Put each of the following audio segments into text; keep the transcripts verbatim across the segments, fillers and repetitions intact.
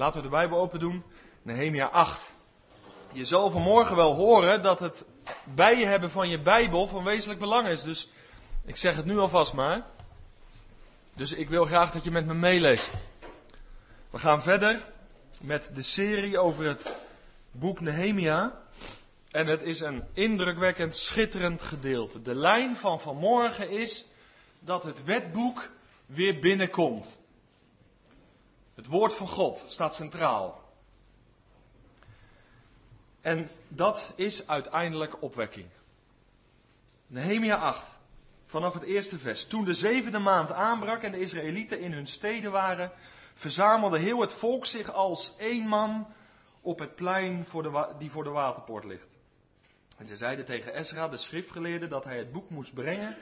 Laten we de Bijbel open doen. Nehemia acht. Je zal vanmorgen wel horen dat het bij je hebben van je Bijbel van wezenlijk belang is. Dus ik zeg het nu alvast maar. Dus ik wil graag dat je met me meeleest. We gaan verder met de serie over het boek Nehemia. En het is een indrukwekkend, schitterend gedeelte. De lijn van vanmorgen is dat het wetboek weer binnenkomt. Het woord van God staat centraal. En dat is uiteindelijk opwekking. Nehemia acht, vanaf het eerste vers. Toen de zevende maand aanbrak en de Israëlieten in hun steden waren, verzamelde heel het volk zich als één man op het plein voor de wa- die voor de waterpoort ligt. En ze zeiden tegen Ezra, de schriftgeleerde, dat hij het boek moest brengen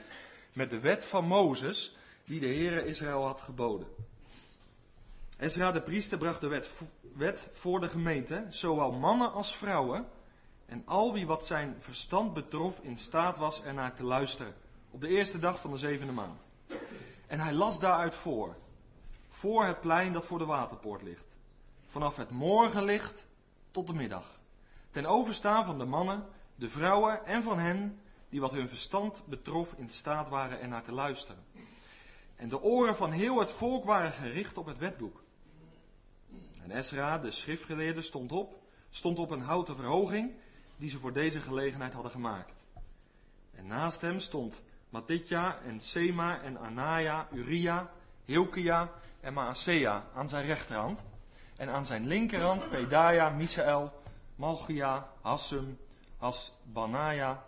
met de wet van Mozes, die de Heere Israël had geboden. Ezra de priester bracht de wet, wet voor de gemeente, zowel mannen als vrouwen, en al wie wat zijn verstand betrof in staat was ernaar te luisteren, op de eerste dag van de zevende maand. En hij las daaruit voor, voor het plein dat voor de waterpoort ligt, vanaf het morgenlicht tot de middag, ten overstaan van de mannen, de vrouwen en van hen die wat hun verstand betrof in staat waren ernaar te luisteren. En de oren van heel het volk waren gericht op het wetboek. En Ezra, de schriftgeleerde, stond op, stond op een houten verhoging die ze voor deze gelegenheid hadden gemaakt. En naast hem stond Matitja en Sema en Anaya, Uria, Hilkia en Maasea aan zijn rechterhand. En aan zijn linkerhand Pedaya, Misael, Malchia, Hassum, As Banaya,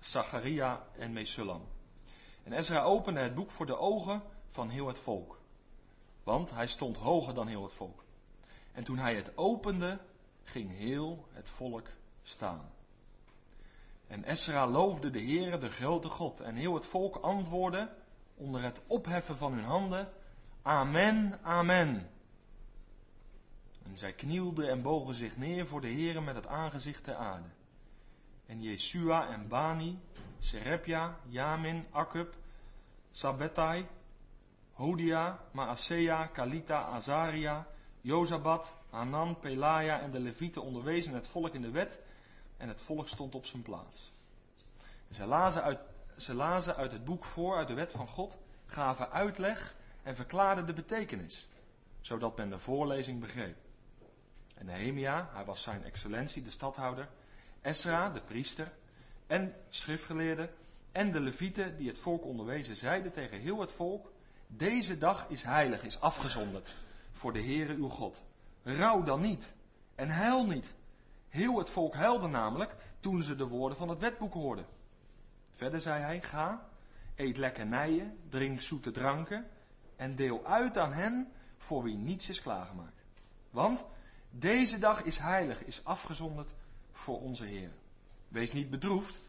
Zacharia en Mesulam. En Ezra opende het boek voor de ogen van heel het volk. Want hij stond hoger dan heel het volk. En toen hij het opende, ging heel het volk staan. En Ezra loofde de Heere, de grote God. En heel het volk antwoordde, onder het opheffen van hun handen, Amen, Amen. En zij knielden en bogen zich neer voor de Heere met het aangezicht ter aarde. En Jeshua en Bani, Serepja, Yamin, Akub, Sabetai, Hodia, Maasea, Kalita, Azaria, Jozabat, Hanan, Pelaya en de Levieten onderwezen het volk in de wet en het volk stond op zijn plaats. En ze lazen uit, ze lazen uit het boek voor, uit de wet van God, gaven uitleg en verklaarden de betekenis, zodat men de voorlezing begreep. En Nehemia, hij was zijn excellentie, de stadhouder, Ezra, de priester, en schriftgeleerden en de levieten die het volk onderwezen zeiden tegen heel het volk, deze dag is heilig, is afgezonderd voor de Heere uw God. Rouw dan niet en huil niet. Heel het volk huilde namelijk toen ze de woorden van het wetboek hoorden. Verder zei hij, ga, eet lekkernijen, drink zoete dranken en deel uit aan hen voor wie niets is klaargemaakt. Want deze dag is heilig, is afgezonderd voor onze Heer. Wees niet bedroefd,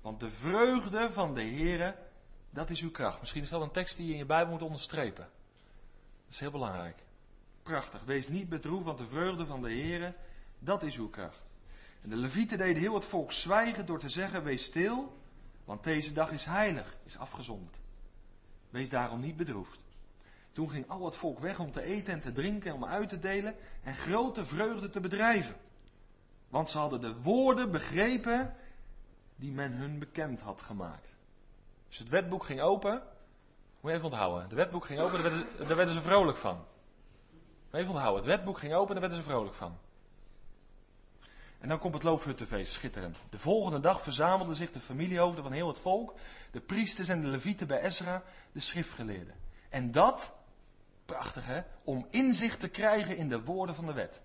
want de vreugde van de Heere, dat is uw kracht. Misschien is dat een tekst die je in je Bijbel moet onderstrepen. Dat is heel belangrijk. Prachtig. Wees niet bedroefd, want de vreugde van de Heere, dat is uw kracht. En de Levieten deden heel het volk zwijgen door te zeggen, wees stil, want deze dag is heilig, is afgezonderd. Wees daarom niet bedroefd. Toen ging al het volk weg om te eten en te drinken en om uit te delen en grote vreugde te bedrijven. Want ze hadden de woorden begrepen die men hun bekend had gemaakt. Dus het wetboek ging open. Moet je even onthouden. Het wetboek ging open, daar werden ze, daar werden ze vrolijk van. Moet je even onthouden. Het wetboek ging open, daar werden ze vrolijk van. En dan komt het loofhuttenfeest, schitterend. De volgende dag verzamelden zich de familiehoofden van heel het volk, de priesters en de levieten bij Ezra, de schriftgeleerden. En dat, prachtig hè, om inzicht te krijgen in de woorden van de wet.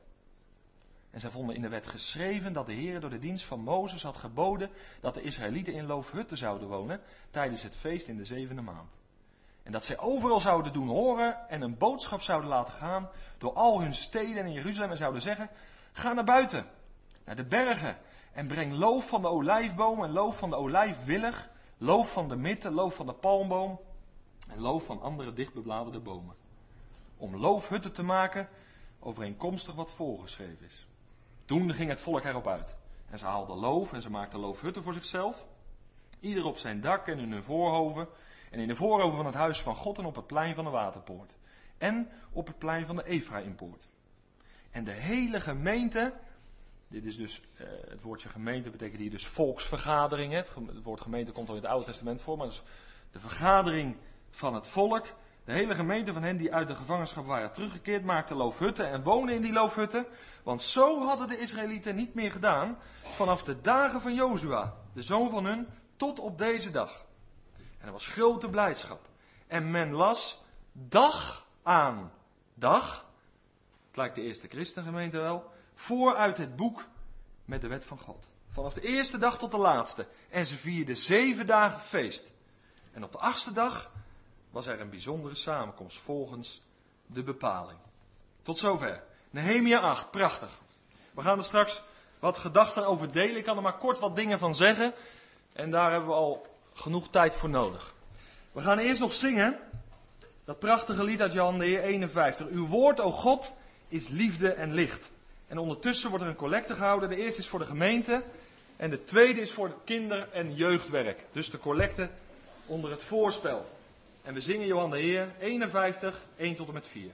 En zij vonden in de wet geschreven dat de Heer door de dienst van Mozes had geboden dat de Israëlieten in loofhutten zouden wonen tijdens het feest in de zevende maand. En dat zij overal zouden doen horen en een boodschap zouden laten gaan door al hun steden in Jeruzalem en zouden zeggen, ga naar buiten, naar de bergen en breng loof van de olijfboom en loof van de olijfwillig, loof van de mitte, loof van de palmboom en loof van andere dichtbebladerde bomen. Om loofhutten te maken overeenkomstig wat voorgeschreven is. Toen ging het volk erop uit. En ze haalden loof en ze maakten loofhutten voor zichzelf. Ieder op zijn dak en in hun voorhoven. En in de voorhoven van het huis van God en op het plein van de waterpoort. En op het plein van de Ephraimpoort. en de hele gemeente. Dit is dus, uh, het woordje gemeente betekent hier dus volksvergaderingen. Het, het woord gemeente komt al in het Oude Testament voor, maar dat is de vergadering van het volk. De hele gemeente van hen die uit de gevangenschap waren teruggekeerd, maakten loofhutten en woonden in die loofhutten. Want zo hadden de Israëlieten niet meer gedaan vanaf de dagen van Jozua, de zoon van hun, tot op deze dag. En er was grote blijdschap. En men las dag aan dag, het lijkt de eerste christengemeente wel, vooruit het boek met de wet van God. Vanaf de eerste dag tot de laatste. En ze vierden zeven dagen feest. En op de achtste dag was er een bijzondere samenkomst volgens de bepaling. Tot zover. Nehemia acht, prachtig. We gaan er straks wat gedachten over delen. Ik kan er maar kort wat dingen van zeggen. En daar hebben we al genoeg tijd voor nodig. We gaan eerst nog zingen dat prachtige lied uit Johannes eenenvijftig. Uw woord, o God, is liefde en licht. En ondertussen wordt er een collecte gehouden. De eerste is voor de gemeente. En de tweede is voor het kinder- en jeugdwerk. Dus de collecte onder het voorspel. En we zingen Johan de Heer eenenvijftig, één tot en met vier.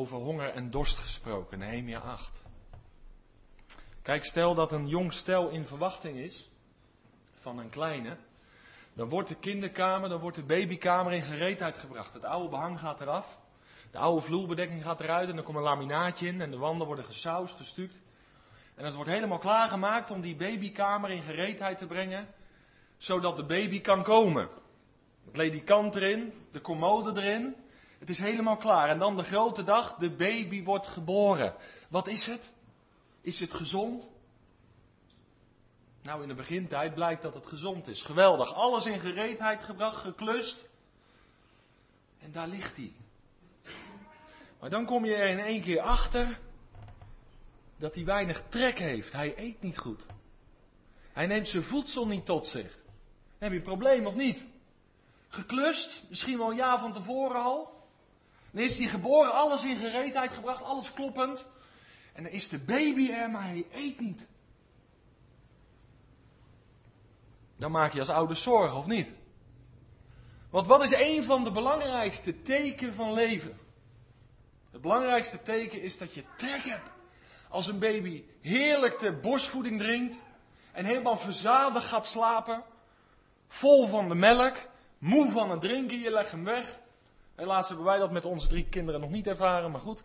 over honger en dorst gesproken, Nehemia acht. Kijk, stel dat een jong stel in verwachting is van een kleine, dan wordt de kinderkamer, dan wordt de babykamer in gereedheid gebracht. Het oude behang gaat eraf, de oude vloerbedekking gaat eruit en er komt een laminaatje in en de wanden worden gesausd, gestuukt. En het wordt helemaal klaargemaakt om die babykamer in gereedheid te brengen, zodat de baby kan komen. Het ledikant erin, de commode erin, het is helemaal klaar. En dan de grote dag, de baby wordt geboren. Wat is het? Is het gezond? Nou, in de begintijd blijkt dat het gezond is. Geweldig, alles in gereedheid gebracht, geklust. En daar ligt hij. Maar dan kom je er in één keer achter dat hij weinig trek heeft. Hij eet niet goed. Hij neemt zijn voedsel niet tot zich. Dan heb je een probleem of niet? Geklust, misschien wel een jaar van tevoren al. Dan is hij geboren, alles in gereedheid gebracht, alles kloppend. En dan is de baby er, maar hij eet niet. Dan maak je als ouders zorgen, of niet? Want wat is een van de belangrijkste tekenen van leven? Het belangrijkste teken is dat je trek hebt. Als een baby heerlijk de borstvoeding drinkt en helemaal verzadigd gaat slapen, vol van de melk, moe van het drinken, je legt hem weg. Helaas hebben wij dat met onze drie kinderen nog niet ervaren, maar goed.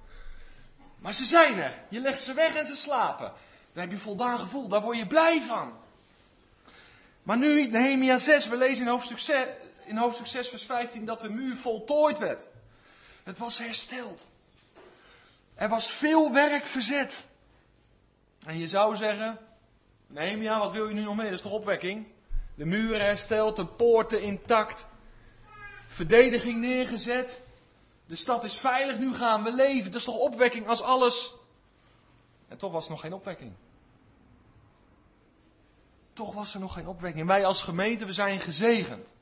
Maar ze zijn er. Je legt ze weg en ze slapen. Daar heb je voldaan gevoel. Daar word je blij van. Maar nu, Nehemia zes, we lezen in hoofdstuk zes, in hoofdstuk zes vers vijftien, dat de muur voltooid werd. Het was hersteld. Er was veel werk verzet. En je zou zeggen, Nehemia, wat wil je nu nog meer? Dat is toch opwekking? De muren hersteld, de poorten intact. Verdediging neergezet. De stad is veilig, nu gaan we leven. Dat is toch opwekking als alles. En toch was er nog geen opwekking. Toch was er nog geen opwekking. En wij als gemeente, we zijn gezegend.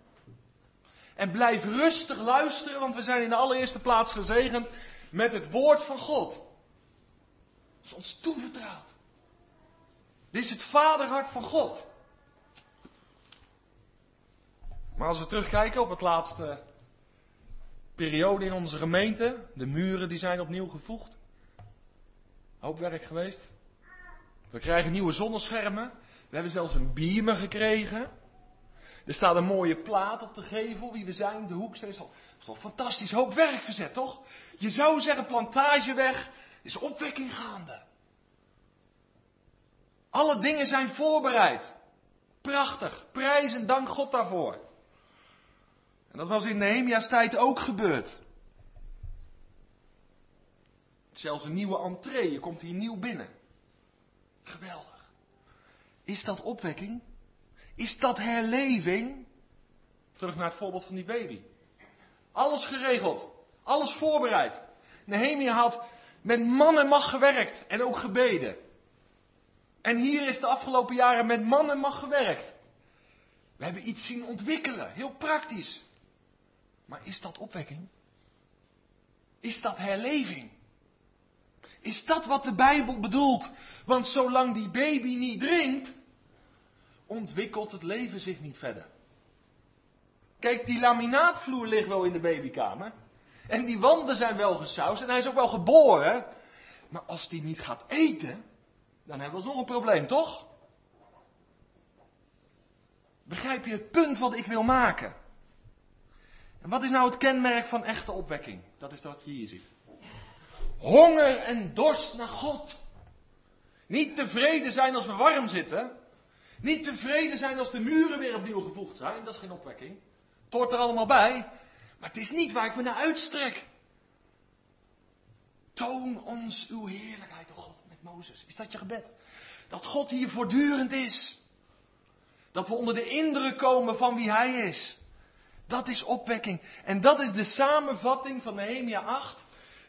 En blijf rustig luisteren, want we zijn in de allereerste plaats gezegend met het woord van God. Dat is ons toevertrouwd. Dit is het vaderhart van God. Maar als we terugkijken op het laatste periode in onze gemeente, de muren die zijn opnieuw gevoegd. Hoop werk geweest. We krijgen nieuwe zonneschermen. We hebben zelfs een beamer gekregen. Er staat een mooie plaat op de gevel, wie we zijn, de hoek. Dat is toch fantastisch, hoop werk verzet, toch? Je zou zeggen, Plantageweg is opwekking gaande. Alle dingen zijn voorbereid. Prachtig, prijs en dank God daarvoor. En dat was in Nehemia's tijd ook gebeurd. Zelfs een nieuwe entree, je komt hier nieuw binnen. Geweldig. Is dat opwekking? Is dat herleving? Terug naar het voorbeeld van die baby. Alles geregeld, alles voorbereid. Nehemia had met man en macht gewerkt en ook gebeden. En hier is de afgelopen jaren met man en macht gewerkt. We hebben iets zien ontwikkelen, heel praktisch. Maar is dat opwekking? Is dat herleving? Is dat wat de Bijbel bedoelt? Want zolang die baby niet drinkt, ontwikkelt het leven zich niet verder. Kijk, die laminaatvloer ligt wel in de babykamer. En die wanden zijn wel gesausd en hij is ook wel geboren. Maar als die niet gaat eten, dan hebben we alsnog een probleem, toch? Begrijp je het punt wat ik wil maken? En wat is nou het kenmerk van echte opwekking? Dat is wat je hier ziet. Honger en dorst naar God. Niet tevreden zijn als we warm zitten. Niet tevreden zijn als de muren weer opnieuw gevoegd zijn. Dat is geen opwekking. Het hoort er allemaal bij. Maar het is niet waar ik me naar uitstrek. Toon ons uw heerlijkheid, o God, met Mozes. Is dat je gebed? Dat God hier voortdurend is. Dat we onder de indruk komen van wie hij is. Dat is opwekking. En dat is de samenvatting van Nehemia acht.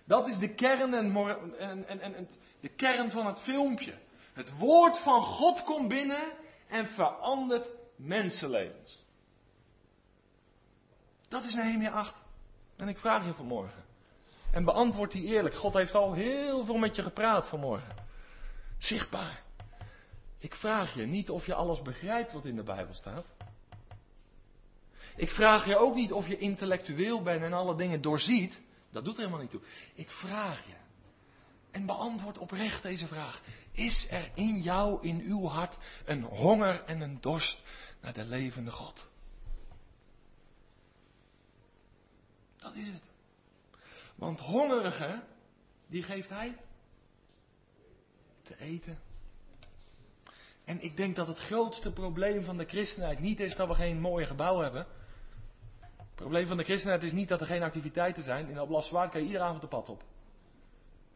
Dat is de kern, en, en, en, en, de kern van het filmpje. Het woord van God komt binnen en verandert mensenlevens. Dat is Nehemia acht. En ik vraag je vanmorgen. En beantwoord die eerlijk. God heeft al heel veel met je gepraat vanmorgen. Zichtbaar. Ik vraag je niet of je alles begrijpt wat in de Bijbel staat. Ik vraag je ook niet of je intellectueel bent en alle dingen doorziet. Dat doet er helemaal niet toe. Ik vraag je. En beantwoord oprecht deze vraag. Is er in jou, in uw hart, een honger en een dorst naar de levende God? Dat is het. Want hongerigen, die geeft hij te eten. En ik denk dat het grootste probleem van de christenheid niet is dat we geen mooie gebouwen hebben. Het probleem van de christenheid is niet dat er geen activiteiten zijn. In Alblasswaard kan je iedere avond de pad op.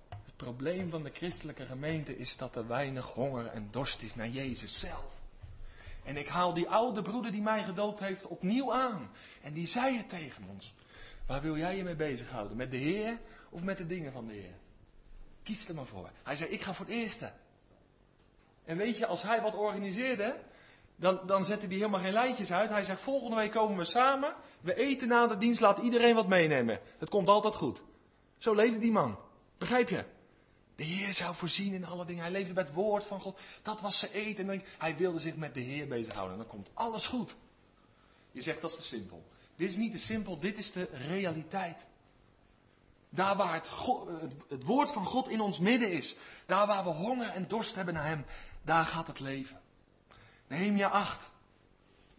Het probleem van de christelijke gemeente is dat er weinig honger en dorst is naar Jezus zelf. En ik haal die oude broeder die mij gedoopt heeft opnieuw aan. En die zei het tegen ons. Waar wil jij je mee bezighouden? Met de Heer of met de dingen van de Heer? Kies er maar voor. Hij zei, ik ga voor het eerste. En weet je, als hij wat organiseerde, dan, dan zette hij helemaal geen lijntjes uit. Hij zegt, volgende week komen we samen. We eten na de dienst, laat iedereen wat meenemen. Het komt altijd goed. Zo leefde die man. Begrijp je? De Heer zou voorzien in alle dingen. Hij leefde bij het woord van God. Dat was zijn eten. En hij wilde zich met de Heer bezighouden. En dan komt alles goed. Je zegt, dat is te simpel. Dit is niet te simpel, dit is de realiteit. Daar waar het, God, het woord van God in ons midden is. Daar waar we honger en dorst hebben naar hem. Daar gaat het leven. Nehemia acht.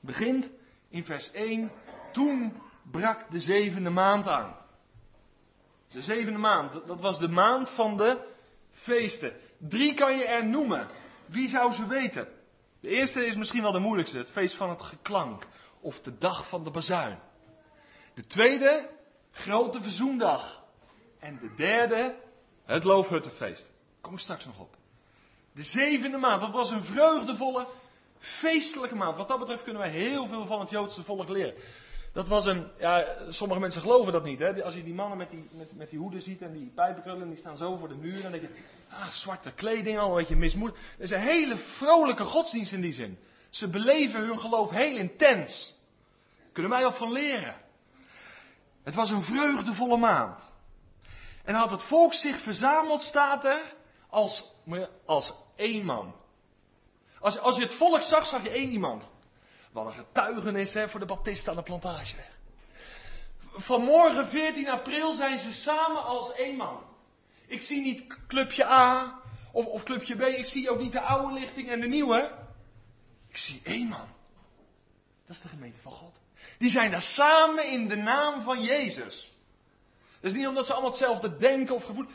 Begint in vers één. Toen brak de zevende maand aan. De zevende maand. Dat was de maand van de feesten. Drie kan je er noemen. Wie zou ze weten? De eerste is misschien wel de moeilijkste. Het feest van het geklank. Of de dag van de bazuin. De tweede, grote verzoendag. En de derde, het loofhuttenfeest. Kom ik straks nog op. De zevende maand, dat was een vreugdevolle, feestelijke maand. Wat dat betreft kunnen wij heel veel van het Joodse volk leren. Dat was een, ja, sommige mensen geloven dat niet. Hè? Als je die mannen met die, met, met die hoeden ziet en die pijpenkrullen, die staan zo voor de muur. Dan denk je, ah, zwarte kleding, al een beetje mismoedig. Dat is een hele vrolijke godsdienst in die zin. Ze beleven hun geloof heel intens. Kunnen wij ook van leren. Het was een vreugdevolle maand. En had het volk zich verzameld, staat er, als, als één man. Als, als je het volk zag, zag je één iemand. Wat een getuigenis, hè, voor de Baptisten aan de Plantageweg. Vanmorgen veertien april zijn ze samen als één man. Ik zie niet clubje A of, of clubje B. Ik zie ook niet de oude lichting en de nieuwe. Ik zie één man. Dat is de gemeente van God. Die zijn daar samen in de naam van Jezus. Dat is niet omdat ze allemaal hetzelfde denken of gevoel.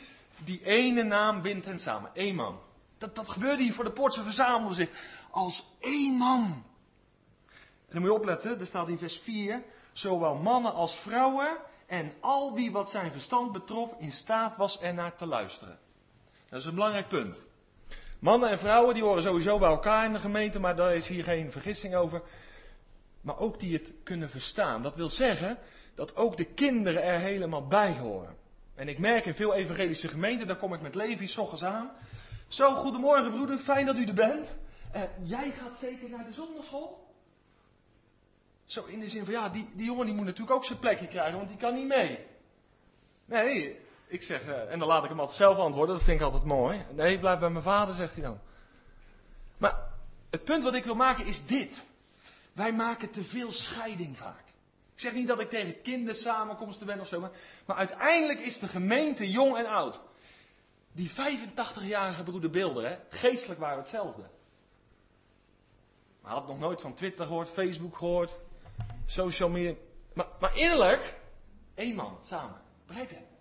Die ene naam bindt hen samen. Eén man. Dat, dat gebeurde hier voor de poort. Ze verzamelden zich als één man. En dan moet je opletten. Er staat in vers vier. Zowel mannen als vrouwen. En al wie wat zijn verstand betrof in staat was ernaar te luisteren. Dat is een belangrijk punt. Mannen en vrouwen, die horen sowieso bij elkaar in de gemeente, maar daar is hier geen vergissing over. Maar ook die het kunnen verstaan. Dat wil zeggen dat ook de kinderen er helemaal bij horen. En ik merk in veel evangelische gemeenten, daar kom ik met Levi 's ochtends aan. Zo, goedemorgen broeder, fijn dat u er bent. Uh, jij gaat zeker naar de zondagschool? Zo in de zin van, ja, die, die jongen die moet natuurlijk ook zijn plekje krijgen, want die kan niet mee. Nee... Ik zeg, en dan laat ik hem altijd zelf antwoorden, dat vind ik altijd mooi. Nee, blijf bij mijn vader, zegt hij dan. Maar het punt wat ik wil maken is dit. Wij maken te veel scheiding vaak. Ik zeg niet dat ik tegen kindersamenkomsten ben of zo, maar, maar uiteindelijk is de gemeente jong en oud. Die vijfentachtigjarige broeder Beelder, hè, geestelijk waren hetzelfde. Maar had nog nooit van Twitter gehoord, Facebook gehoord, social media. Maar, maar innerlijk, één man, samen. Begrijp je?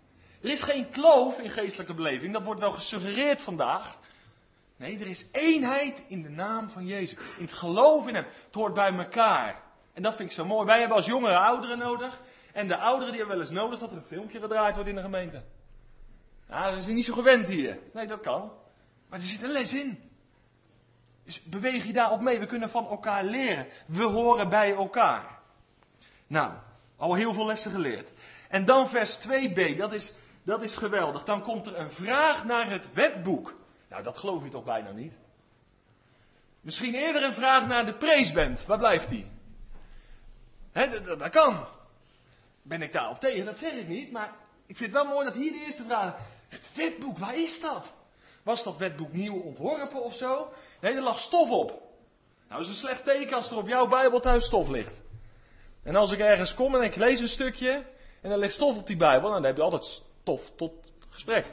Er is geen kloof in geestelijke beleving. Dat wordt wel gesuggereerd vandaag. Nee, er is eenheid in de naam van Jezus. In het geloof in hem. Het hoort bij elkaar. En dat vind ik zo mooi. Wij hebben als jongeren ouderen nodig. En de ouderen die hebben wel eens nodig dat er een filmpje gedraaid wordt in de gemeente. Nou, dat is niet zo gewend hier. Nee, dat kan. Maar er zit een les in. Dus beweeg je daarop mee. We kunnen van elkaar leren. We horen bij elkaar. Nou, al heel veel lessen geleerd. En dan vers twee b. Dat is... Dat is geweldig. Dan komt er een vraag naar het wetboek. Nou, dat geloof je toch bijna niet? Misschien eerder een vraag naar de preesband. Waar blijft die? Hè, dat, dat, dat kan. Ben ik daarop tegen? Dat zeg ik niet. Maar ik vind het wel mooi dat hier de eerste vraag... Het wetboek, waar is dat? Was dat wetboek nieuw ontworpen of zo? Nee, er lag stof op. Nou, dat is een slecht teken als er op jouw Bijbel thuis stof ligt. En als ik ergens kom en ik lees een stukje... En er ligt stof op die Bijbel. En dan heb je altijd stof tot gesprek.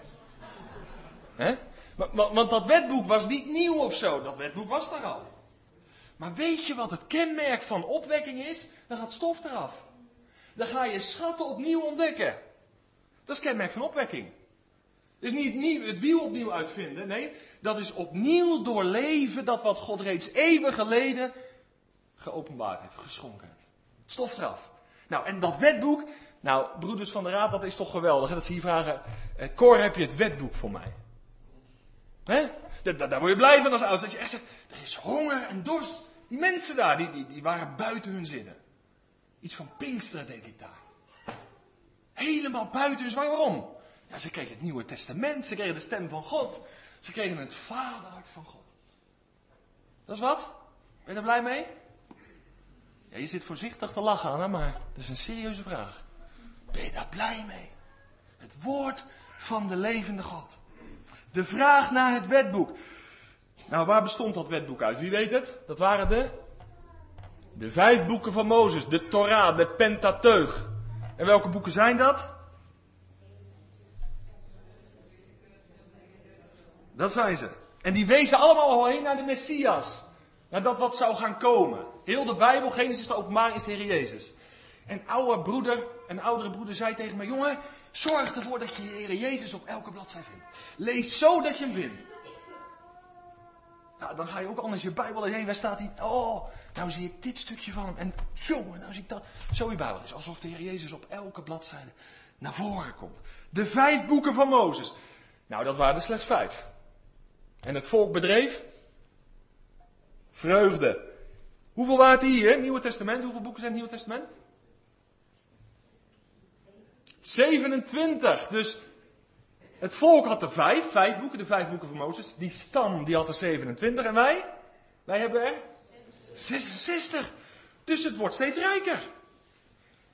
Hè? Want, want dat wetboek was niet nieuw of zo. Dat wetboek was er al. Maar weet je wat het kenmerk van opwekking is? Dan gaat stof eraf. Dan ga je schatten opnieuw ontdekken. Dat is het kenmerk van opwekking. Dus niet nieuw, het wiel opnieuw uitvinden. Nee, dat is opnieuw doorleven dat wat God reeds eeuwen geleden geopenbaard heeft, geschonken. Stof eraf. Nou, en dat wetboek. Nou, broeders van de raad, dat is toch geweldig. Hè? Dat ze hier vragen, eh, Cor, heb je het wetboek voor mij? Hè? Daar, daar word je blij van als ouders. Dat je echt zegt, er is honger en dorst. Die mensen daar, die, die, die waren buiten hun zinnen. Iets van Pinksteren denk ik daar. Helemaal buiten hun waarom? Ja, ze kregen het Nieuwe Testament. Ze kregen de stem van God. Ze kregen het vaderhart van God. Dat is wat? Ben je er blij mee? Ja, je zit voorzichtig te lachen, Anna, maar dat is een serieuze vraag. Ben je daar blij mee? Het woord van de levende God. De vraag naar het wetboek. Nou, waar bestond dat wetboek uit? Wie weet het? Dat waren de... de vijf boeken van Mozes. De Torah, de Pentateug. En welke boeken zijn dat? Dat zijn ze. En die wezen allemaal al heen naar de Messias. Naar dat wat zou gaan komen. Heel de Bijbel, Genesis, de openbaring is de Heer Jezus. En oude broeder, een oudere broeder zei tegen mij, jongen, zorg ervoor dat je de Heer Jezus op elke bladzij vindt. Lees zo dat je hem vindt. Nou, dan ga je ook anders je Bijbel heen. Waar staat die? Oh, nou zie ik dit stukje van hem. En jongen, nou zie ik dat. Zo je Bijbel is. Alsof de Heer Jezus op elke bladzijde naar voren komt. De vijf boeken van Mozes. Nou, dat waren er slechts vijf. En het volk bedreef vreugde. Hoeveel waren het hier? Nieuwe Testament. Hoeveel boeken zijn het Nieuwe Testament? zevenentwintig. Dus het volk had er vijf. Vijf boeken. De vijf boeken van Mozes. Die stam die had er zevenentwintig. En wij? Wij hebben er zesenzestig. Dus het wordt steeds rijker.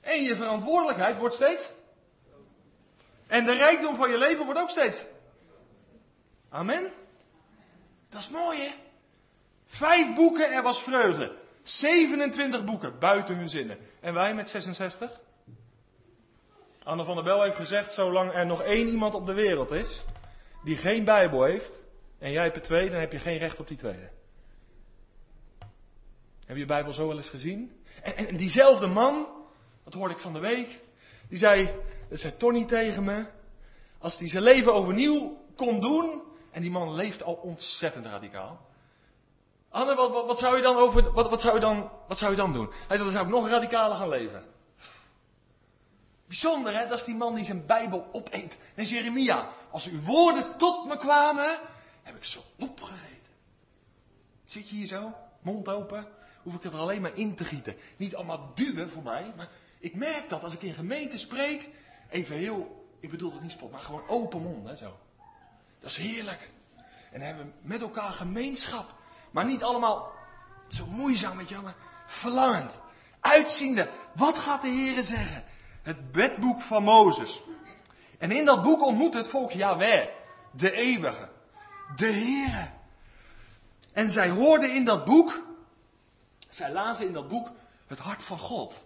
En je verantwoordelijkheid wordt steeds. En de rijkdom van je leven wordt ook steeds. Amen. Dat is mooi, hè? Vijf boeken, er was vreugde. zevenentwintig boeken, buiten hun zinnen. En wij met zesenzestig? Anne van der Bel heeft gezegd, zolang er nog één iemand op de wereld is, die geen Bijbel heeft, en jij hebt er twee, dan heb je geen recht op die tweede. Heb je de Bijbel zo wel eens gezien? En, en, en diezelfde man, dat hoorde ik van de week, die zei, dat zei Tony tegen me, als hij zijn leven overnieuw kon doen, en die man leeft al ontzettend radicaal. Anne, wat, wat, wat, zou je dan over, wat, wat, zou je dan, wat zou je dan doen? Hij zei, dan zou ik nog radicaler gaan leven. Bijzonder, hè? Dat is die man die zijn Bijbel opeet. En Jeremia, als uw woorden tot me kwamen, heb ik ze opgegeten. Zit je hier zo, mond open, hoef ik het er alleen maar in te gieten. Niet allemaal duwen voor mij, maar ik merk dat als ik in gemeente spreek, even heel, ik bedoel dat niet spot, maar gewoon open mond, hè, zo. Dat is heerlijk. En hebben we met elkaar gemeenschap. Maar niet allemaal zo moeizaam met jou, maar verlangend. Uitziende. Wat gaat de Heere zeggen? Het wetboek van Mozes. En in dat boek ontmoet het volk Yahweh. De eeuwige. De Heere. En zij hoorden in dat boek. Zij lazen in dat boek het hart van God.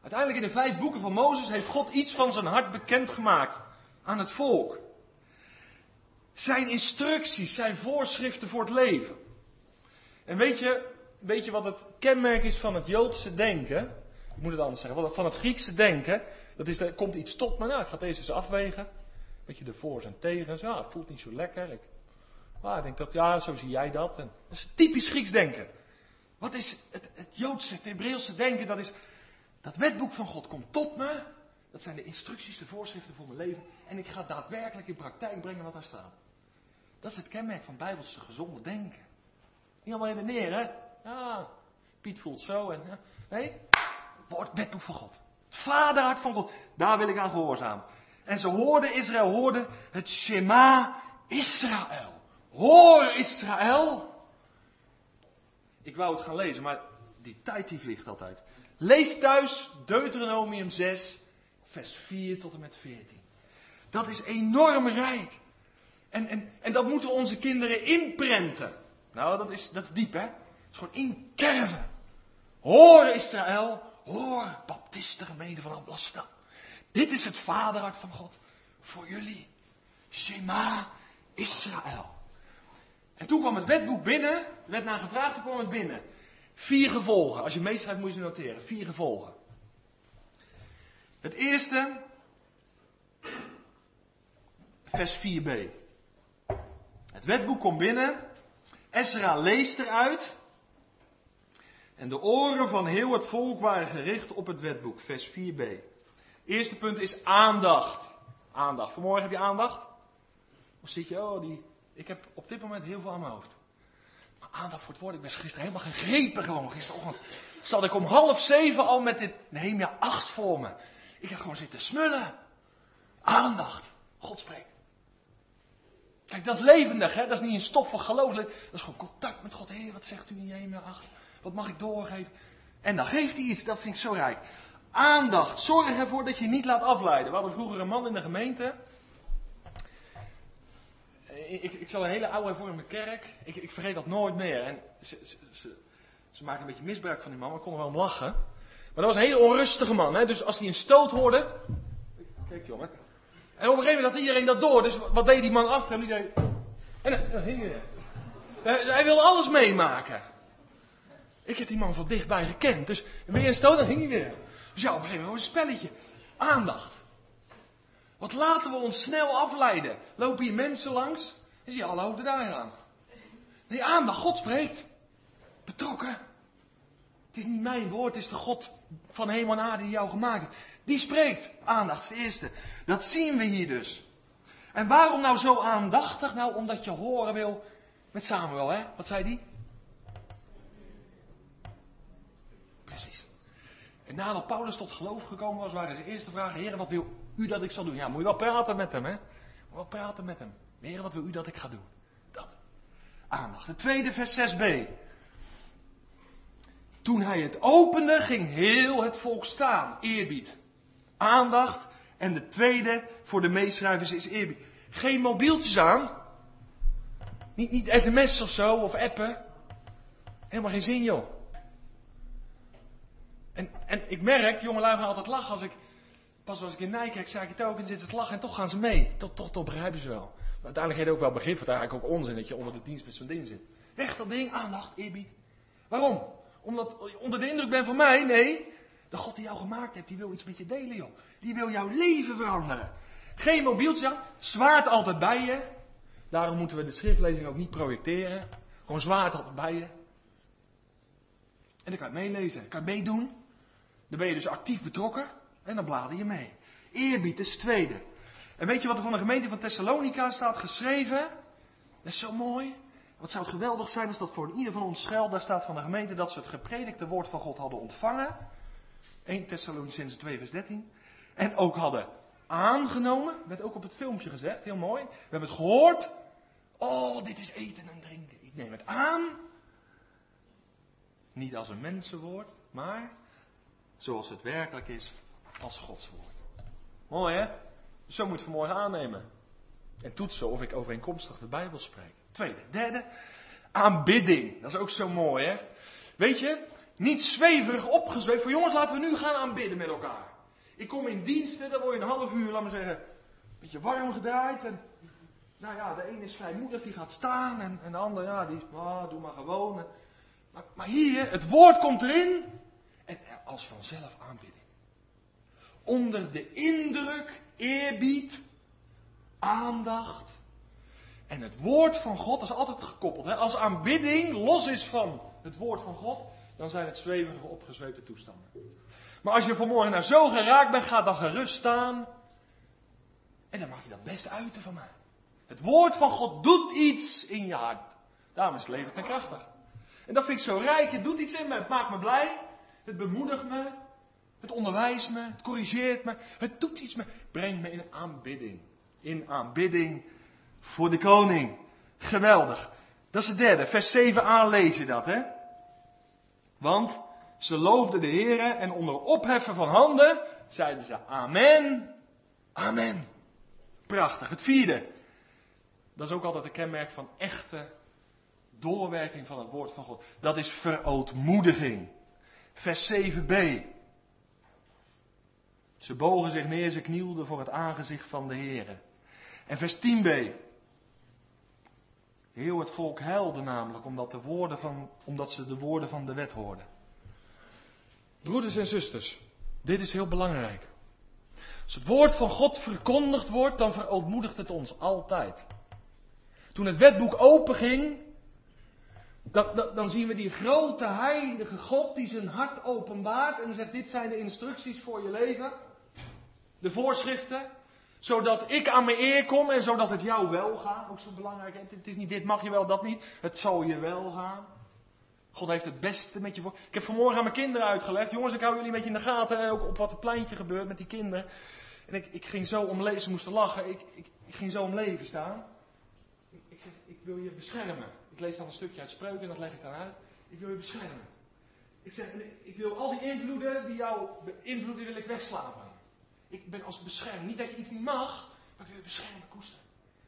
Uiteindelijk in de vijf boeken van Mozes heeft God iets van zijn hart bekendgemaakt aan het volk. Zijn instructies, zijn voorschriften voor het leven. En weet je, weet je wat het kenmerk is van het Joodse denken? Ik moet het anders zeggen. Van het Griekse denken. Dat is, er komt iets tot me. Nou, ik ga deze eens afwegen. Weet je, de voor's en tegen's. Ja, het voelt niet zo lekker. Ik, ah, ik denk dat, ja, zo zie jij dat. En dat is typisch Grieks denken. Wat is het, het Joodse, het Hebreeuwse denken? Dat is, dat wetboek van God komt tot me. Dat zijn de instructies, de voorschriften voor mijn leven. En ik ga daadwerkelijk in praktijk brengen wat daar staat. Dat is het kenmerk van bijbelse gezonde denken. Niet allemaal redeneren, hè? Ja, Piet voelt zo en... Ja. Nee, het wetboek van God. Het vaderhart van God. Daar wil ik aan gehoorzamen. En ze hoorden, Israël hoorde het Shema Israël. Hoor Israël. Ik wou het gaan lezen, maar die tijd die vliegt altijd. Lees thuis Deuteronomium zes, vers vier tot en met veertien. Dat is enorm rijk. En, en, en dat moeten onze kinderen inprenten. Nou, dat is, dat is diep, hè? Dat is gewoon inkerven. Hoor Israël, hoor Baptistengemeente van Amsterdam. Dit is het vaderhart van God voor jullie. Shema Israël. En toen kwam het wetboek binnen. Er werd naar gevraagd, toen kwam het binnen. Vier gevolgen. Als je meeschrijft moet je ze noteren. Vier gevolgen. Het eerste, vers vier b. Het wetboek komt binnen. Ezra leest eruit. En de oren van heel het volk waren gericht op het wetboek. Vers vier b. Eerste punt is aandacht. Aandacht. Vanmorgen heb je aandacht? Of zit je, oh die... Ik heb op dit moment heel veel aan mijn hoofd. Maar aandacht voor het woord. Ik ben gisteren helemaal gegrepen gewoon. Gisterochtend zat ik om half zeven al met dit Nehemia acht voor me. Ik heb gewoon zitten smullen. Aandacht. God spreekt. Kijk, dat is levendig, hè? Dat is niet een stof van geloof. Dat is gewoon contact met God. Hé, hey, wat zegt u in Nehemia acht? Wat mag ik doorgeven? En dan geeft hij iets. Dat vind ik zo rijk. Aandacht. Zorg ervoor dat je je niet laat afleiden. We hadden vroeger een man in de gemeente. Ik, ik, ik zat een hele oude hervormde kerk. Ik, ik vergeet dat nooit meer. En ze, ze, ze, ze maken een beetje misbruik van die man. Maar ik kon er wel om lachen. Maar dat was een hele onrustige man. Hè? Dus als hij een stoot hoorde. Kijk jongen. En op een gegeven moment had iedereen dat door. Dus wat deed die man achter hem? Die deed... En dan hing hij. Hij wilde alles meemaken. Ik heb die man van dichtbij gekend. Dus weer een stoot, dan ging hij weer. Dus ja, op een gegeven moment een spelletje. Aandacht. Want laten we ons snel afleiden. Lopen hier mensen langs. Dan zie je alle hoofden daar aan. Nee, aandacht. God spreekt. Betrokken. Het is niet mijn woord. Het is de God van hemel en aarde die jou gemaakt heeft. Die spreekt. Aandacht is het eerste. Dat zien we hier dus. En waarom nou zo aandachtig? Nou, omdat je horen wil met Samuel, hè? Wat zei die? Precies. En nadat Paulus tot geloof gekomen was, waren zijn eerste vragen: Heer, wat wil u dat ik zal doen? Ja, moet je wel praten met hem, hè? Moet je wel praten met hem. Heer, wat wil u dat ik ga doen? Dat. Aandacht. De tweede, vers zes b. Toen hij het opende, ging heel het volk staan. Eerbied. Aandacht. En de tweede, voor de meeschrijvers, is eerbied. Geen mobieltjes aan. Niet, niet sms of zo, of appen. Helemaal geen zin, joh. En, en ik merk, jongelui gaan altijd lachen als ik... Pas als ik in Nijkerk zei ik het ook, en dan zitten ze te lachen en toch gaan ze mee. Toch, toch, toch begrijpen ze wel. Maar uiteindelijk heeft ook wel begrip, want eigenlijk ook onzin dat je onder de dienst met zo'n ding zit. Weg dat ding, aandacht, eerbied. Waarom? Omdat je onder de indruk bent van mij? Nee. De God die jou gemaakt heeft, die wil iets met je delen, joh. Die wil jouw leven veranderen. Geen mobieltje, zwaard altijd bij je. Daarom moeten we de schriftlezing ook niet projecteren. Gewoon zwaard altijd bij je. En dan kan je meelezen, kan je meedoen. Dan ben je dus actief betrokken. En dan blader je mee. Eerbied is het tweede. En weet je wat er van de gemeente van Thessalonica staat geschreven? Dat is zo mooi. Wat zou het geweldig zijn als dat voor ieder van ons geldt. Daar staat van de gemeente dat ze het gepredikte woord van God hadden ontvangen. eerste Thessalonicense twee vers dertien. En ook hadden aangenomen. Dat werd ook op het filmpje gezegd. Heel mooi. We hebben het gehoord. Oh, dit is eten en drinken. Ik neem het aan. Niet als een mensenwoord. Maar zoals het werkelijk is. Als Gods woord. Mooi hè? Zo moet je vanmorgen aannemen. En toetsen of ik overeenkomstig de Bijbel spreek. Tweede. Derde. Aanbidding. Dat is ook zo mooi hè? Weet je? Niet zweverig opgezweven. Voor jongens laten we nu gaan aanbidden met elkaar. Ik kom in diensten. Dan word je een half uur, laat maar zeggen. Een beetje warm gedraaid. En, nou ja, de een is vrijmoedig. Die gaat staan. En, en de ander, ja, die is, ah, doe maar gewoon. En, maar, maar hier, het woord komt erin. En als vanzelf aanbidding. Onder de indruk, eerbied, aandacht. En het woord van God is altijd gekoppeld. Hè? Als aanbidding los is van het woord van God, dan zijn het zwevige, opgezweepte toestanden. Maar als je vanmorgen nou zo geraakt bent, ga dan gerust staan. En dan mag je dat best uiten van mij. Het woord van God doet iets in je hart. Daarom is het levend en krachtig. En dat vind ik zo rijk. Het doet iets in me. Het maakt me blij. Het bemoedigt me. Het onderwijst me, het corrigeert me, het doet iets me. Breng me in aanbidding. In aanbidding voor de koning. Geweldig. Dat is het derde. Vers zeven a lees je dat, hè? Want ze loofden de Heere en onder opheffen van handen zeiden ze amen, amen. Prachtig. Het vierde. Dat is ook altijd een kenmerk van echte doorwerking van het woord van God. Dat is verootmoediging. Vers zeven b. Ze bogen zich neer, ze knielden voor het aangezicht van de Heere. En vers tien b. Heel het volk huilde namelijk, omdat, de woorden van, omdat ze de woorden van de wet hoorden. Broeders en zusters, dit is heel belangrijk. Als het woord van God verkondigd wordt, dan verootmoedigt het ons altijd. Toen het wetboek openging, dan, dan, dan zien we die grote heilige God die zijn hart openbaart en zegt: dit zijn de instructies voor je leven, de voorschriften, zodat ik aan mijn eer kom en zodat het jou wel gaat. Ook zo belangrijk, het is niet dit mag je wel, dat niet, het zal je wel gaan. God heeft het beste met je voor. Ik heb vanmorgen aan mijn kinderen uitgelegd. Jongens, ik hou jullie een beetje in de gaten. Hè, ook op wat het pleintje gebeurt met die kinderen. En ik, ik ging zo om leven. Ze moesten lachen. Ik, ik, ik ging zo om leven staan. Ik, ik, ik wil je beschermen. Ik lees dan een stukje uit Spreuken en dat leg ik dan uit. Ik wil je beschermen. Ik zeg, ik wil al die invloeden die jou beïnvloeden, wil ik wegslaan van je. Ik ben als beschermer. Niet dat je iets niet mag, maar ik wil je beschermen, koesteren.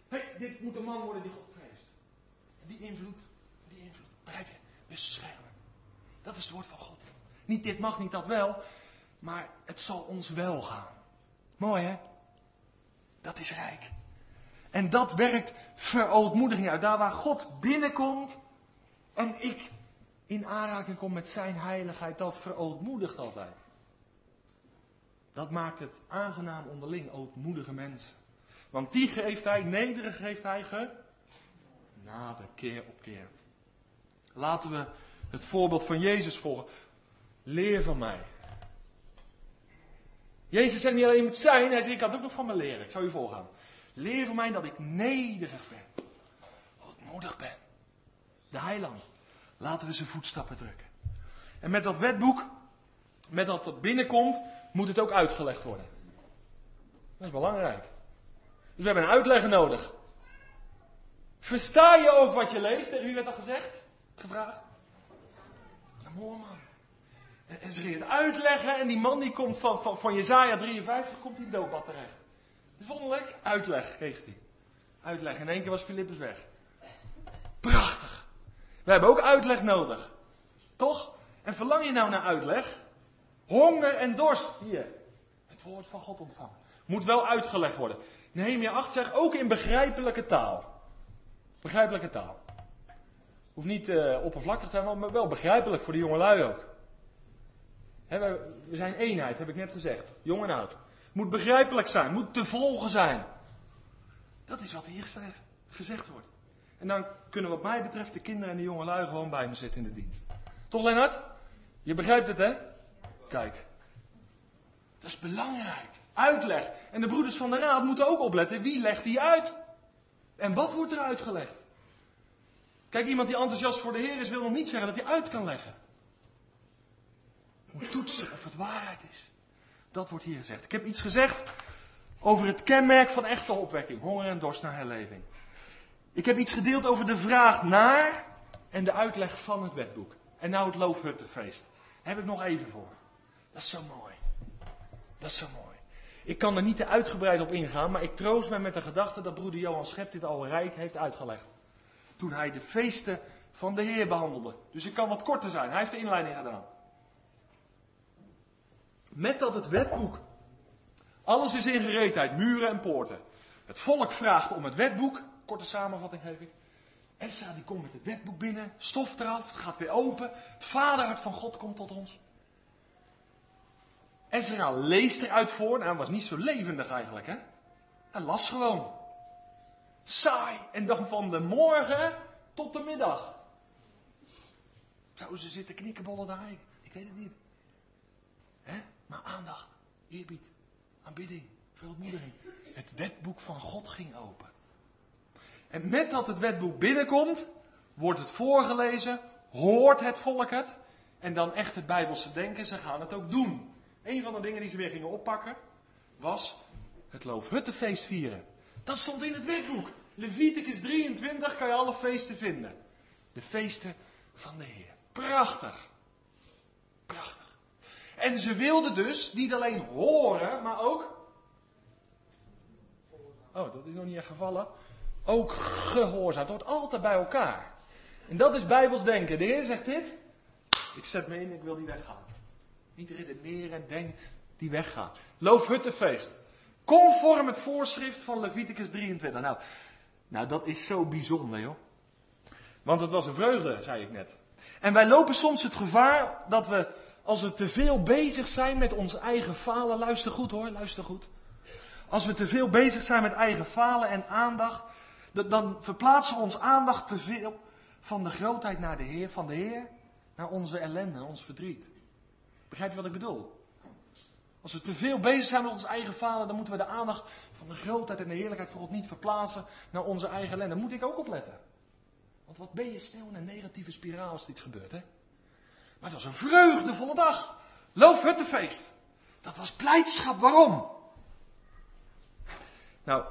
Hé, hey, dit moet een man worden die God vreest. Die invloed, die invloed. Begrijp je? Beschermen. Dat is het woord van God. Niet dit mag, niet dat wel. Maar het zal ons wel gaan. Mooi hè? Dat is rijk. En dat werkt verootmoediging uit. Daar waar God binnenkomt. En ik in aanraking kom met zijn heiligheid. Dat verootmoedigt altijd. Dat maakt het aangenaam onderling. Ootmoedige mensen. Want die geeft hij. Nederig geeft hij genade. Keer op keer. Laten we het voorbeeld van Jezus volgen. Leer van mij. Jezus zegt niet alleen je moet zijn. Hij zegt, ik kan het ook nog van me leren. Ik zou je voorgaan. Leer van mij dat ik nederig ben. Ootmoedig ben. De heiland. Laten we zijn voetstappen drukken. En met dat wetboek. Met dat dat binnenkomt. Moet het ook uitgelegd worden. Dat is belangrijk. Dus we hebben een uitlegger nodig. Versta je ook wat je leest? Tegen wie werd dat gezegd? Gevraagd. Ja, mooi man. En, en ze gingen het uitleggen. En die man die komt van, van, van Jesaja drieënvijftig. Komt in doodbad terecht. Dat is wonderlijk. Uitleg kreeg hij. Uitleg. In één keer was Filippus weg. Prachtig. We hebben ook uitleg nodig. Toch? En verlang je nou naar uitleg? Honger en dorst. Hier. Het woord van God ontvangen. Moet wel uitgelegd worden. Nehemia acht zegt ook in begrijpelijke taal. Begrijpelijke taal. Hoeft niet uh, oppervlakkig te zijn, maar wel begrijpelijk voor de jongelui ook. He, we, we zijn eenheid, heb ik net gezegd. Jong en oud. Moet begrijpelijk zijn, moet te volgen zijn. Dat is wat hier gezegd wordt. En dan kunnen wat mij betreft de kinderen en de jongelui gewoon bij me zitten in de dienst. Toch Lennart? Je begrijpt het hè? Kijk. Dat is belangrijk. Uitleg. En de broeders van de raad moeten ook opletten. Wie legt die uit? En wat wordt er uitgelegd? Kijk, iemand die enthousiast voor de Heer is, wil nog niet zeggen dat hij uit kan leggen. Moet toetsen of het waarheid is. Dat wordt hier gezegd. Ik heb iets gezegd over het kenmerk van echte opwekking. Honger en dorst naar herleving. Ik heb iets gedeeld over de vraag naar en de uitleg van het wetboek. En nou het loofhuttenfeest. Daar heb ik nog even voor. Dat is zo mooi. Dat is zo mooi. Ik kan er niet te uitgebreid op ingaan, maar ik troost mij met de gedachte dat broeder Johan Schep dit al rijk heeft uitgelegd. Toen hij de feesten van de Heer behandelde. Dus ik kan wat korter zijn. Hij heeft de inleiding gedaan. Met dat het wetboek. Alles is in gereedheid. Muren en poorten. Het volk vraagt om het wetboek. Korte samenvatting geef ik. Ezra die komt met het wetboek binnen. Stof eraf. Het gaat weer open. Het vaderhart van God komt tot ons. Ezra leest eruit voor. Nou, hij was niet zo levendig eigenlijk hè. Hij las gewoon. Saai. En dan van de morgen tot de middag. Zouden ze zitten knikkenbollen daar? Ik weet het niet. Hè? Maar aandacht, eerbied, aanbidding, verootmoediging. Het wetboek van God ging open. En met dat het wetboek binnenkomt, wordt het voorgelezen, hoort het volk het. En dan echt het Bijbelse denken, ze gaan het ook doen. Een van de dingen die ze weer gingen oppakken, was het Loofhuttenfeest vieren. Dat stond in het wetboek. Leviticus drieëntwintig kan je alle feesten vinden. De feesten van de Heer. Prachtig. Prachtig. En ze wilden dus niet alleen horen, maar ook... Oh, dat is nog niet echt gevallen. Ook gehoorzaam. Het hoort altijd bij elkaar. En dat is Bijbels denken. De Heer zegt dit. Ik zet me in, ik wil niet weggaan. Niet redeneren en denken. die weggaan. Loofhuttenfeest. Conform het voorschrift van Leviticus drieëntwintig. Nou, nou, dat is zo bijzonder, joh. Want het was een vreugde, zei ik net. En wij lopen soms het gevaar dat we, als we te veel bezig zijn met ons eigen falen. Luister goed hoor, luister goed. Als we te veel bezig zijn met eigen falen en aandacht, dan verplaatsen we ons aandacht te veel van de grootheid naar de Heer, van de Heer naar onze ellende, ons verdriet. Begrijp je wat ik bedoel? Als we te veel bezig zijn met ons eigen falen, dan moeten we de aandacht van de grootheid en de heerlijkheid voor God niet verplaatsen naar onze eigen ellende. Daar moet ik ook op letten. Want wat ben je stil in een negatieve spiraal als er iets gebeurt, hè? Maar het was een vreugdevolle dag. Loofhuttenfeest. Dat was blijdschap. Waarom? Nou,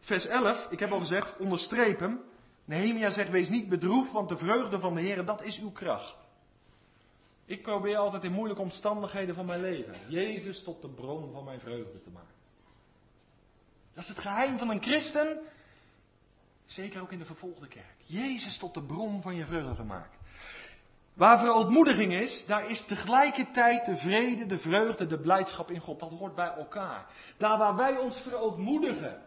vers elf, ik heb al gezegd, onderstreep hem. Nehemia zegt, wees niet bedroefd, want de vreugde van de Heere, dat is uw kracht. Ik probeer altijd in moeilijke omstandigheden van mijn leven Jezus tot de bron van mijn vreugde te maken. Dat is het geheim van een christen. Zeker ook in de vervolgde kerk. Jezus tot de bron van je vreugde te maken. Waar verootmoediging is, daar is tegelijkertijd de vrede, de vreugde, de blijdschap in God. Dat hoort bij elkaar. Daar waar wij ons verootmoedigen,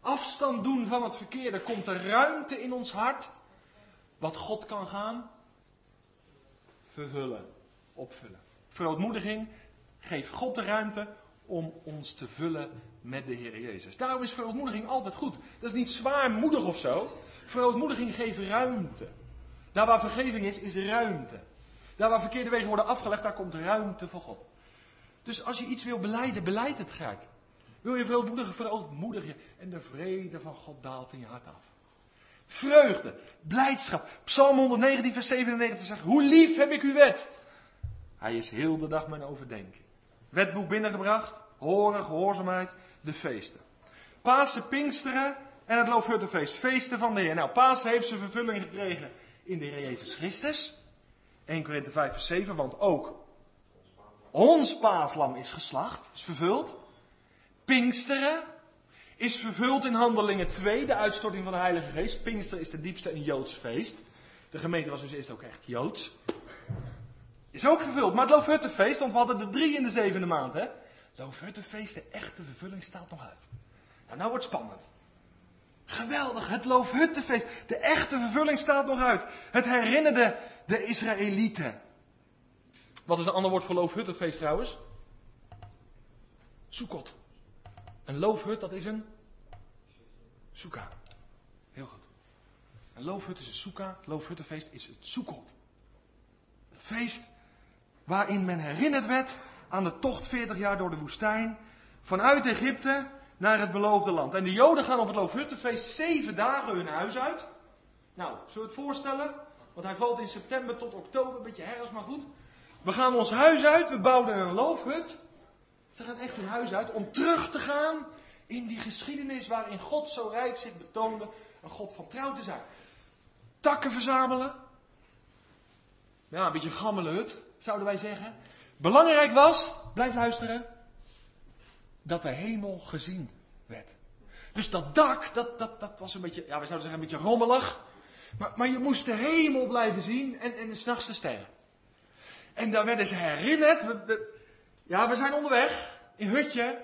afstand doen van het verkeerde, komt er ruimte in ons hart, wat God kan gaan vervullen, opvullen. Verootmoediging geeft God de ruimte om ons te vullen met de Heer Jezus. Daarom is verootmoediging altijd goed. Dat is niet zwaarmoedig of zo. Verootmoediging geeft ruimte. Daar waar vergeving is, is ruimte. Daar waar verkeerde wegen worden afgelegd, daar komt ruimte voor God. Dus als je iets wil belijden, belijd het graag. Wil je verootmoedigen, verootmoedig je. En de vrede van God daalt in je hart af. Vreugde, blijdschap. Psalm honderdnegentien, vers zevenennegentig zegt, hoe lief heb ik uw wet. Hij is heel de dag mijn overdenking. Wetboek binnengebracht, horen, gehoorzaamheid, de feesten. Pasen, Pinksteren en het Loofhuttenfeest. Feesten van de Heer. Nou, Pasen heeft zijn vervulling gekregen in de Heer Jezus Christus. eerste Korinther vijf vers zeven, want ook ons paaslam is geslacht, is vervuld. Pinksteren is vervuld in Handelingen twee, de uitstorting van de Heilige Geest. Pinksteren is ten diepste een Joods feest. De gemeente was dus eerst ook echt Joods. Is ook vervuld, maar het Loofhuttenfeest, want we hadden de drie in de zevende maand, hè. Loofhuttenfeest, de echte vervulling staat nog uit. Nou, nou wordt het spannend. Geweldig, het Loofhuttenfeest. De echte vervulling staat nog uit. Het herinnerde de Israëlieten. Wat is een ander woord voor Loofhuttenfeest trouwens? Sukkot. Een loofhut, dat is een suka. Heel goed. Een loofhut is een suka. Loofhuttenfeest is het Sukkot. Het feest waarin men herinnerd werd aan de tocht veertig jaar door de woestijn. Vanuit Egypte naar het beloofde land. En de Joden gaan op het Loofhuttenfeest zeven dagen hun huis uit. Nou, zullen we het voorstellen? Want hij valt in september tot oktober, een beetje herfst, maar goed. We gaan ons huis uit, we bouwden een loofhut. Ze gaan echt hun huis uit om terug te gaan in die geschiedenis waarin God zo rijk zich betoonde een God van trouw te zijn. Takken verzamelen. Ja, een beetje een gammele hut, zouden wij zeggen. Belangrijk was, blijf luisteren, dat de hemel gezien werd. Dus dat dak, dat, dat, dat was een beetje, ja, we zouden zeggen een beetje rommelig. Maar, maar je moest de hemel blijven zien en, en de 's nachts de sterren. En daar werden ze herinnerd. We, we, ja, we zijn onderweg, in hutje.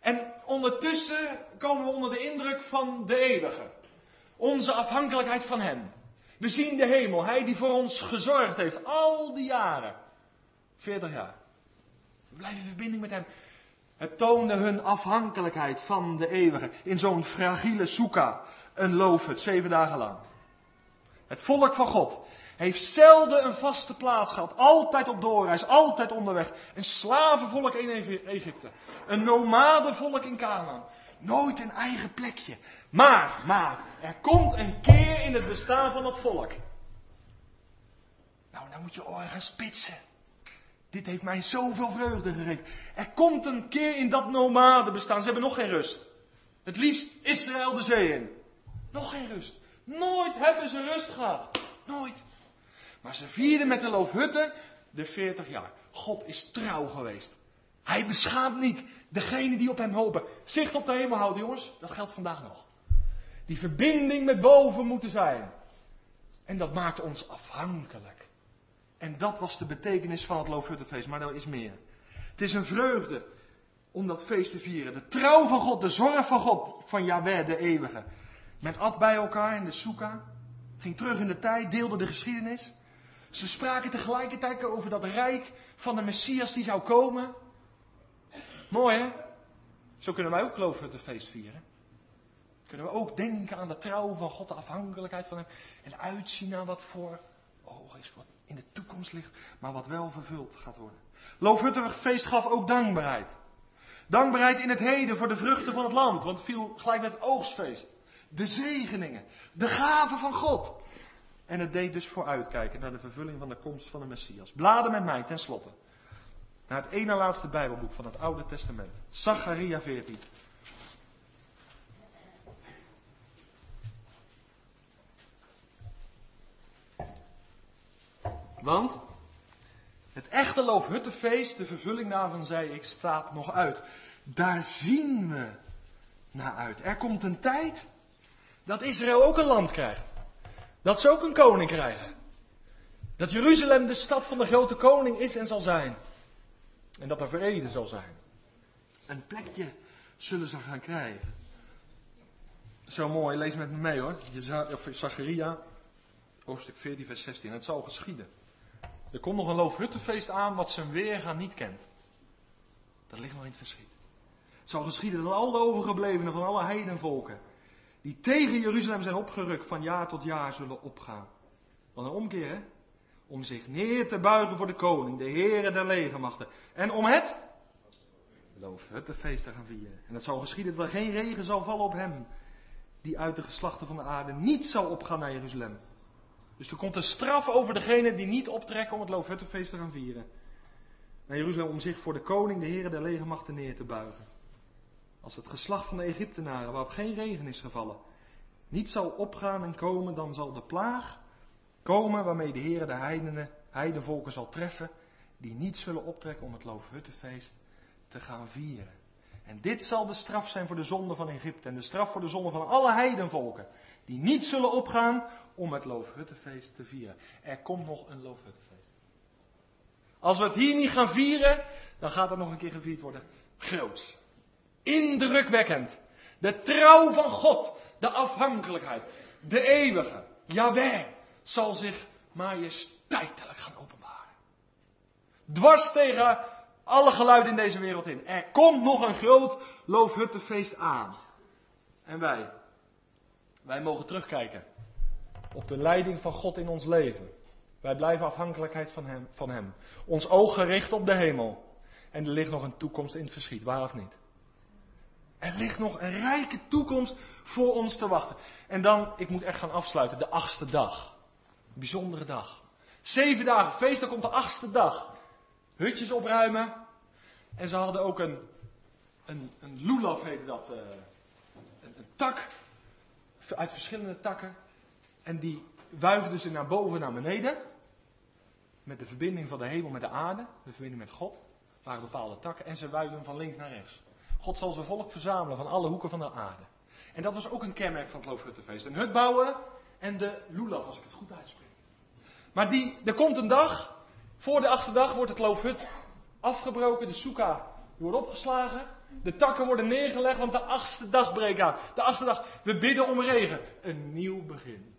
En ondertussen komen we onder de indruk van de eeuwige. Onze afhankelijkheid van hem. We zien de hemel, hij die voor ons gezorgd heeft, al die jaren. veertig jaar. We blijven in verbinding met hem. Het toonde hun afhankelijkheid van de eeuwige. In zo'n fragiele suka. Een loofhut, zeven dagen lang. Het volk van God heeft zelden een vaste plaats gehad. Altijd op doorreis, altijd onderweg. Een slavenvolk in Egypte. Een nomadenvolk in Canaan. Nooit een eigen plekje. Maar, maar, er komt een keer in het bestaan van het volk. Nou, nou moet je oren gaan spitsen. Dit heeft mij zoveel vreugde gegeven. Er komt een keer in dat nomaden bestaan. Ze hebben nog geen rust. Het liefst Israël de zee in. Nog geen rust. Nooit hebben ze rust gehad. Nooit. Maar ze vierden met de loofhutten de veertig jaar. God is trouw geweest. Hij beschaamt niet degene die op hem hopen. Zicht op de hemel houden, jongens. Dat geldt vandaag nog. Die verbinding met boven moeten zijn. En dat maakt ons afhankelijk. En dat was de betekenis van het Loofhuttenfeest. Maar er is meer. Het is een vreugde om dat feest te vieren. De trouw van God, de zorg van God, van Yahweh, de eeuwige. Men at bij elkaar in de suka, ging terug in de tijd, deelde de geschiedenis. Ze spraken tegelijkertijd over dat rijk van de Messias die zou komen. Mooi hè? Zo kunnen wij ook Kloof het feest vieren. Kunnen we ook denken aan de trouw van God, de afhankelijkheid van hem. En uitzien naar wat voor oog is, wat in de toekomst ligt, maar wat wel vervuld gaat worden. Loofhuttenfeest feest gaf ook dankbaarheid. Dankbaarheid in het heden voor de vruchten van het land, want het viel gelijk met het oogstfeest. De zegeningen, de gaven van God. En het deed dus vooruitkijken naar de vervulling van de komst van de Messias. Bladen met mij tenslotte naar het ene laatste Bijbelboek van het Oude Testament. Zacharia veertien. Want het echte Loofhuttenfeest, de vervulling daarvan, zei ik, staat nog uit. Daar zien we naar uit. Er komt een tijd dat Israël ook een land krijgt. Dat ze ook een koning krijgen. Dat Jeruzalem de stad van de grote koning is en zal zijn. En dat er vrede zal zijn. Een plekje zullen ze gaan krijgen. Zo mooi, lees met me mee hoor. Zacharia, hoofdstuk veertien, vers zestien. Het zal geschieden. Er komt nog een Loofhuttenfeest aan wat zijn weergaan niet kent. Dat ligt nog in het verschiet. Het zal geschieden dat alle overgeblevenen van alle heidenvolken, die tegen Jeruzalem zijn opgerukt, van jaar tot jaar zullen opgaan. Wat een omkeer, hè? Om zich neer te buigen voor de koning, de Heere der legermachten. En om het Loofhuttenfeest te gaan vieren. En het zal geschieden dat er geen regen zal vallen op hem, die uit de geslachten van de aarde niet zal opgaan naar Jeruzalem. Dus er komt een straf over degenen die niet optrekken om het Loofhuttenfeest te gaan vieren. Naar Jeruzalem om zich voor de koning, de Heere der legermachten, neer te buigen. Als het geslacht van de Egyptenaren, waarop geen regen is gevallen, niet zal opgaan en komen, dan zal de plaag komen waarmee de Heere de heidenen, heidenvolken zal treffen, die niet zullen optrekken om het Loofhuttenfeest te gaan vieren. En dit zal de straf zijn voor de zonde van Egypte en de straf voor de zonde van alle heidenvolken, die niet zullen opgaan om het Loofhuttenfeest te vieren. Er komt nog een Loofhuttenfeest. Als we het hier niet gaan vieren, dan gaat het nog een keer gevierd worden. Groots. Indrukwekkend. De trouw van God, de afhankelijkheid, de eeuwige, Yahweh, zal zich majesteitelijk gaan openbaren. Dwars tegen alle geluiden in deze wereld in. Er komt nog een groot Loofhuttenfeest aan. En wij, wij mogen terugkijken op de leiding van God in ons leven. Wij blijven afhankelijkheid van hem, van hem. Ons oog gericht op de hemel. En er ligt nog een toekomst in het verschiet, waar of niet? Er ligt nog een rijke toekomst voor ons te wachten. En dan, ik moet echt gaan afsluiten, de achtste dag. Een bijzondere dag. Zeven dagen feest, dan komt de achtste dag. Hutjes opruimen. En ze hadden ook een, een, een lulaf heette dat, uh, een, een tak. Uit verschillende takken. En die wuifden ze naar boven, naar beneden. Met de verbinding van de hemel met de aarde. De verbinding met God. Het waren bepaalde takken. En ze wuifden van links naar rechts. God zal zijn volk verzamelen van alle hoeken van de aarde. En dat was ook een kenmerk van het Loofhuttenfeest. Een hut bouwen en de lulaf, als ik het goed uitspreek. Maar die, er komt een dag, voor de achtste dag wordt het Loofhut afgebroken. De suka wordt opgeslagen. De takken worden neergelegd, want de achtste dag breekt aan. De achtste dag, we bidden om regen. Een nieuw begin.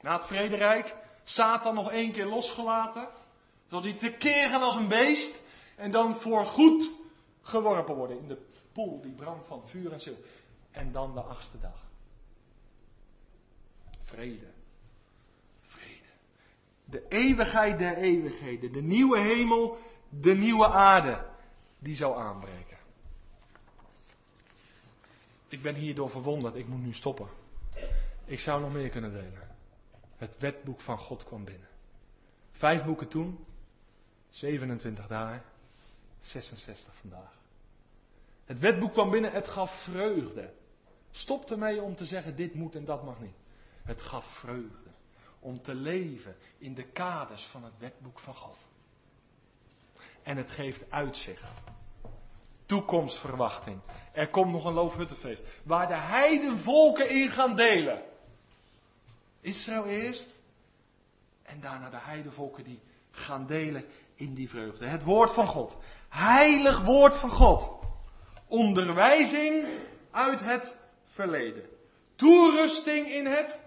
Na het vrederijk, Satan nog één keer losgelaten. Zodat hij tekeer gaan als een beest. En dan voorgoed geworpen worden in de poel die brandt van vuur en zil. En dan de achtste dag. Vrede. Vrede. De eeuwigheid der eeuwigheden. De nieuwe hemel, de nieuwe aarde. Die zal aanbreken. Ik ben hierdoor verwonderd. Ik moet nu stoppen. Ik zou nog meer kunnen delen. Het wetboek van God kwam binnen. Vijf boeken toen. zevenentwintig daar. zesenzestig vandaag. Het wetboek kwam binnen, het gaf vreugde. Stop ermee om te zeggen, dit moet en dat mag niet. Het gaf vreugde. Om te leven in de kaders van het wetboek van God. En het geeft uitzicht. Toekomstverwachting. Er komt nog een Loofhuttenfeest. Waar de heidenvolken in gaan delen. Israël eerst. En daarna de heidenvolken die gaan delen in die vreugde. Het woord van God. Heilig woord van God. Onderwijzing uit het verleden. Toerusting in het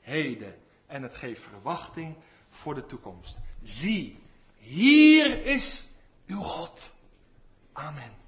heden. En het geeft verwachting voor de toekomst. Zie, hier is uw God. Amen.